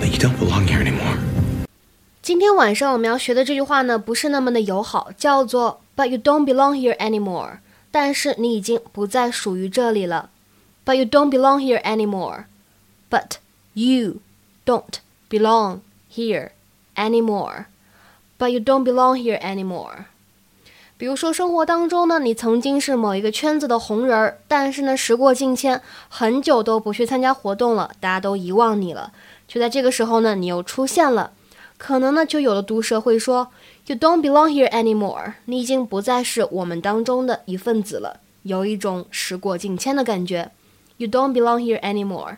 But you don't belong here anymore. 今天晚上我们要学的这句话呢，不是那么的友好，叫做 But you don't belong here anymore. 但是你已经不再属于这里了。But you don't belong here anymore. But you don't belong here anymore. But you don't belong here anymore. 比如说生活当中呢，你曾经是某一个圈子的红人，但是呢，时过境迁，很久都不去参加活动了，大家都遗忘你了。就在这个时候呢，你又出现了，可能呢，就有的读者会说 You don't belong here anymore， 你已经不再是我们当中的一份子了，有一种时过境迁的感觉。You don't belong here anymore.